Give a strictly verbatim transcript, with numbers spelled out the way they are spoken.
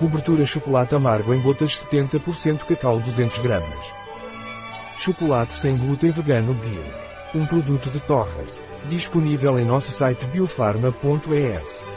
Cobertura chocolate amargo em gotas setenta por cento cacau duzentas gramas. Chocolate sem glúten vegano Bio. Um produto de Torras. Disponível em nosso site biofarma ponto e s.